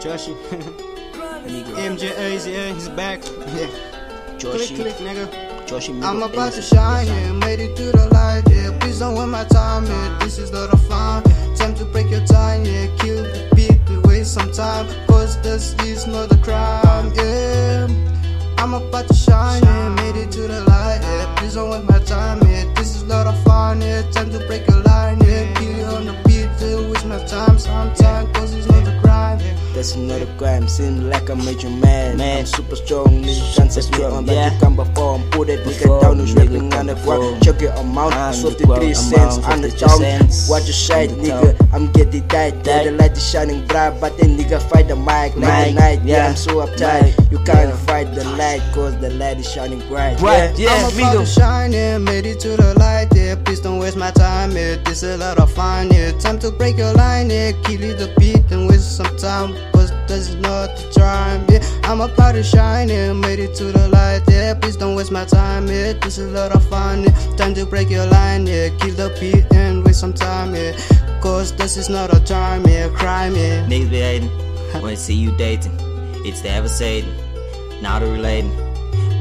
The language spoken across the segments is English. Joshi. MJA, yeah, he's back. Yeah. Joshi. Click, click, nigga. Joshi, Migo, I'm about to shine, yeah. Made it through the light, yeah. Please don't waste my time, yeah. This is not a fun. Time to break your time, yeah. Kill the beat, we waste some time. Cause this is not a crime, yeah. I'm about to shine, yeah. Made it to the light, yeah. Please don't waste my time, yeah. This is not a fun, yeah. Time to break your line, yeah. Kill you on the beat, we waste my time sometimes. Cause it's not a crime, yeah. That's another crime, seems like a major man. I'm super strong, nigga, can't say strong, but you come before I'm put that nigga down, who's rapping on the ground. Check your amount, 53 cents on the town. Watch your shite, nigga, I'm getting tight. The light is shining bright, but that nigga fight the mic night, yeah, I'm so uptight. You can't fight the light, cause the light is shining bright. I'm about to shine, yeah, made it to the light, yeah. Please don't waste my time, yeah, this a lot of fun, yeah. Time to break your line, yeah, kill you the beat and waste some time. Cause this is not the time, yeah. I'm about to shine, yeah. Made it to the light, yeah. Please don't waste my time, yeah. This is a lot of fun, yeah. Time to break your line, yeah. Kill the beat and waste some time, yeah. Cause this is not a time, yeah. Crime, yeah. Niggas be hating when I see you dating. It's devastating, not relating.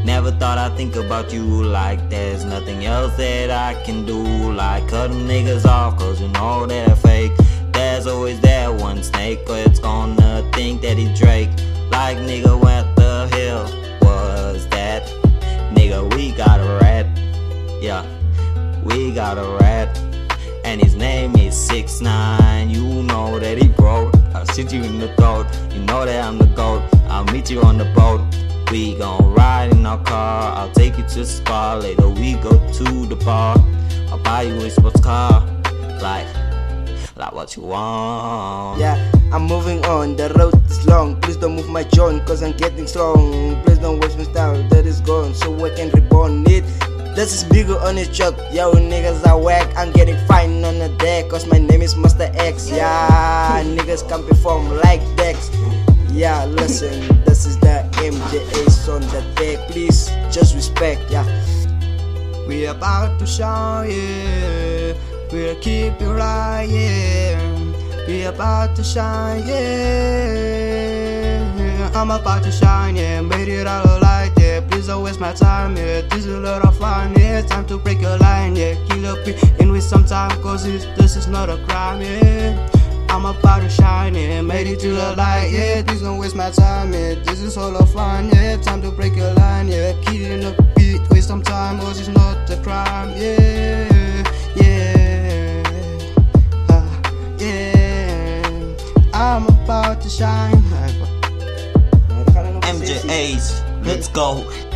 Never thought I'd think about you like there's nothing else that I can do. Like cutting niggas off cause you know they're fake. There's always that one snake, but it's gonna think that he's Drake. Like nigga, what the hell was that? Nigga, we got a rat, yeah, we got a rat, and his name is 6ix9ine. You know that he broke. I'll shoot you in the throat. You know that I'm the GOAT. I'll meet you on the boat. We gon' ride in our car. I'll take you to the spa. Later we go to the bar. I'll buy you a sports car. Like what you want. Yeah, I'm moving on, the road is long. Please don't move my joint, cause I'm getting strong. Please don't waste my style, that is gone. So I can reborn it. This is Migo on his truck. Yo, niggas are whack. I'm getting fine on the deck, cause my name is Master X. Yeah, niggas can perform like Dex. Yeah, listen, this is the MJA's on the deck. Please, just respect, yeah. We about to shine, yeah. We'll keep you right, yeah. We about to shine, yeah. I'm about to shine, yeah. Made it out of light, yeah. Please don't waste my time, yeah. This is a lot of fun, yeah. Time to break your line, yeah. Kill a beat and waste some time, cause this is not a crime, yeah. I'm about to shine, yeah. Made it to the light, yeah. Please don't waste my time, yeah. This is all of fun, yeah. Time to break your line, yeah. Killing a beat, waste some time, cause it's not a crime, yeah. Yeah. I'm about to shine. MJA's, let's go.